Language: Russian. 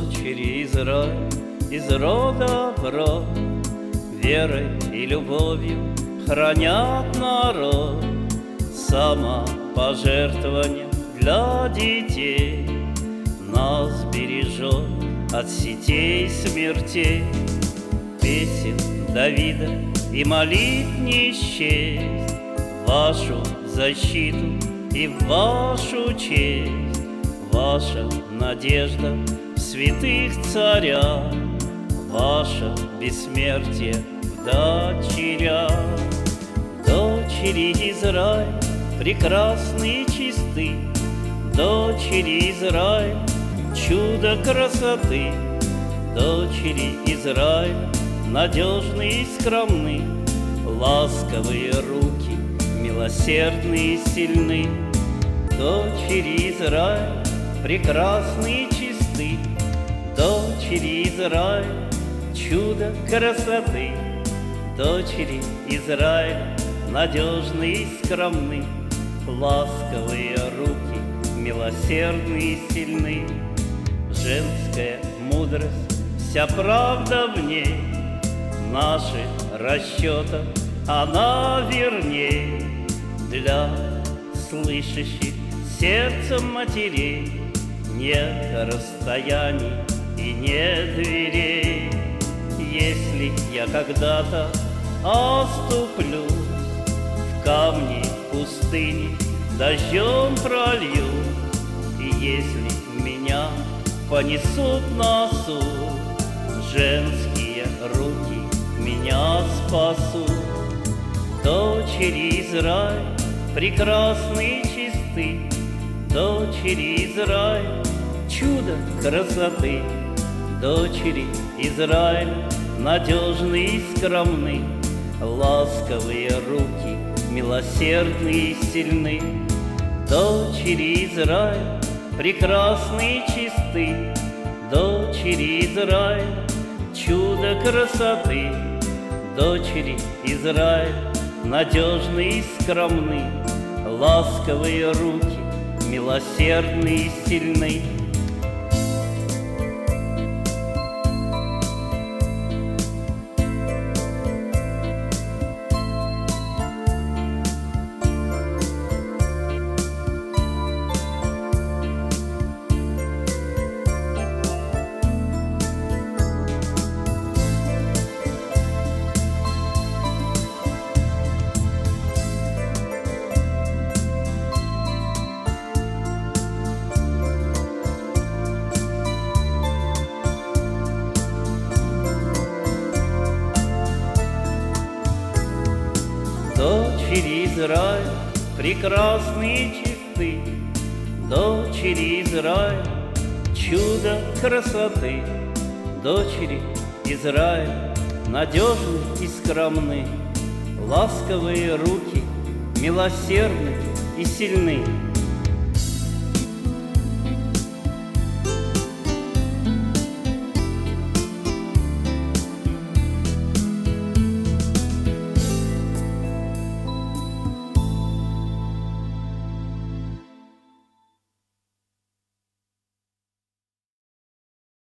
дочери Израиля из рода в род, верой и любовью хранят народ. Самопожертвование для детей нас бережет от сетей смертей. Песен Давида и молитв не счесть, вашу защиту и вашу честь, ваша надежда в святых царях, ваше бессмертие в дочерях. Дочери Израиля прекрасны и чисты, дочери Израиля чудо красоты, дочери Израиля надежны и скромны, ласковые руки, милосердны и сильны. Дочери Израиля прекрасны и чисты, дочери Израиля чудо красоты, дочери Израиля надежны и скромны, ласковые руки, милосердны и сильны. Женская мудрость, вся правда в ней, наших расчетов она верней. Для слышащих сердцем матерей нет расстояний и нет дверей. Если я когда-то оступлюсь, в камни пустыни дождем пролью, и если меня понесут на суд, женские руки меня спасут. Дочери Израиля прекрасны и чисты, дочери Израиля чудо красоты, дочери Израиля надежны и скромны, ласковые руки, милосердны и сильны. Дочери Израиля прекрасны и чисты, дочери Израиля чудо красоты, дочери Израиля надежны и скромны, ласковые руки, милосердны и сильны. Дочери Израиля прекрасны и чисты, дочери Израиля чудо красоты, дочери Израиля надежны и скромны, ласковые руки, милосердны и сильны.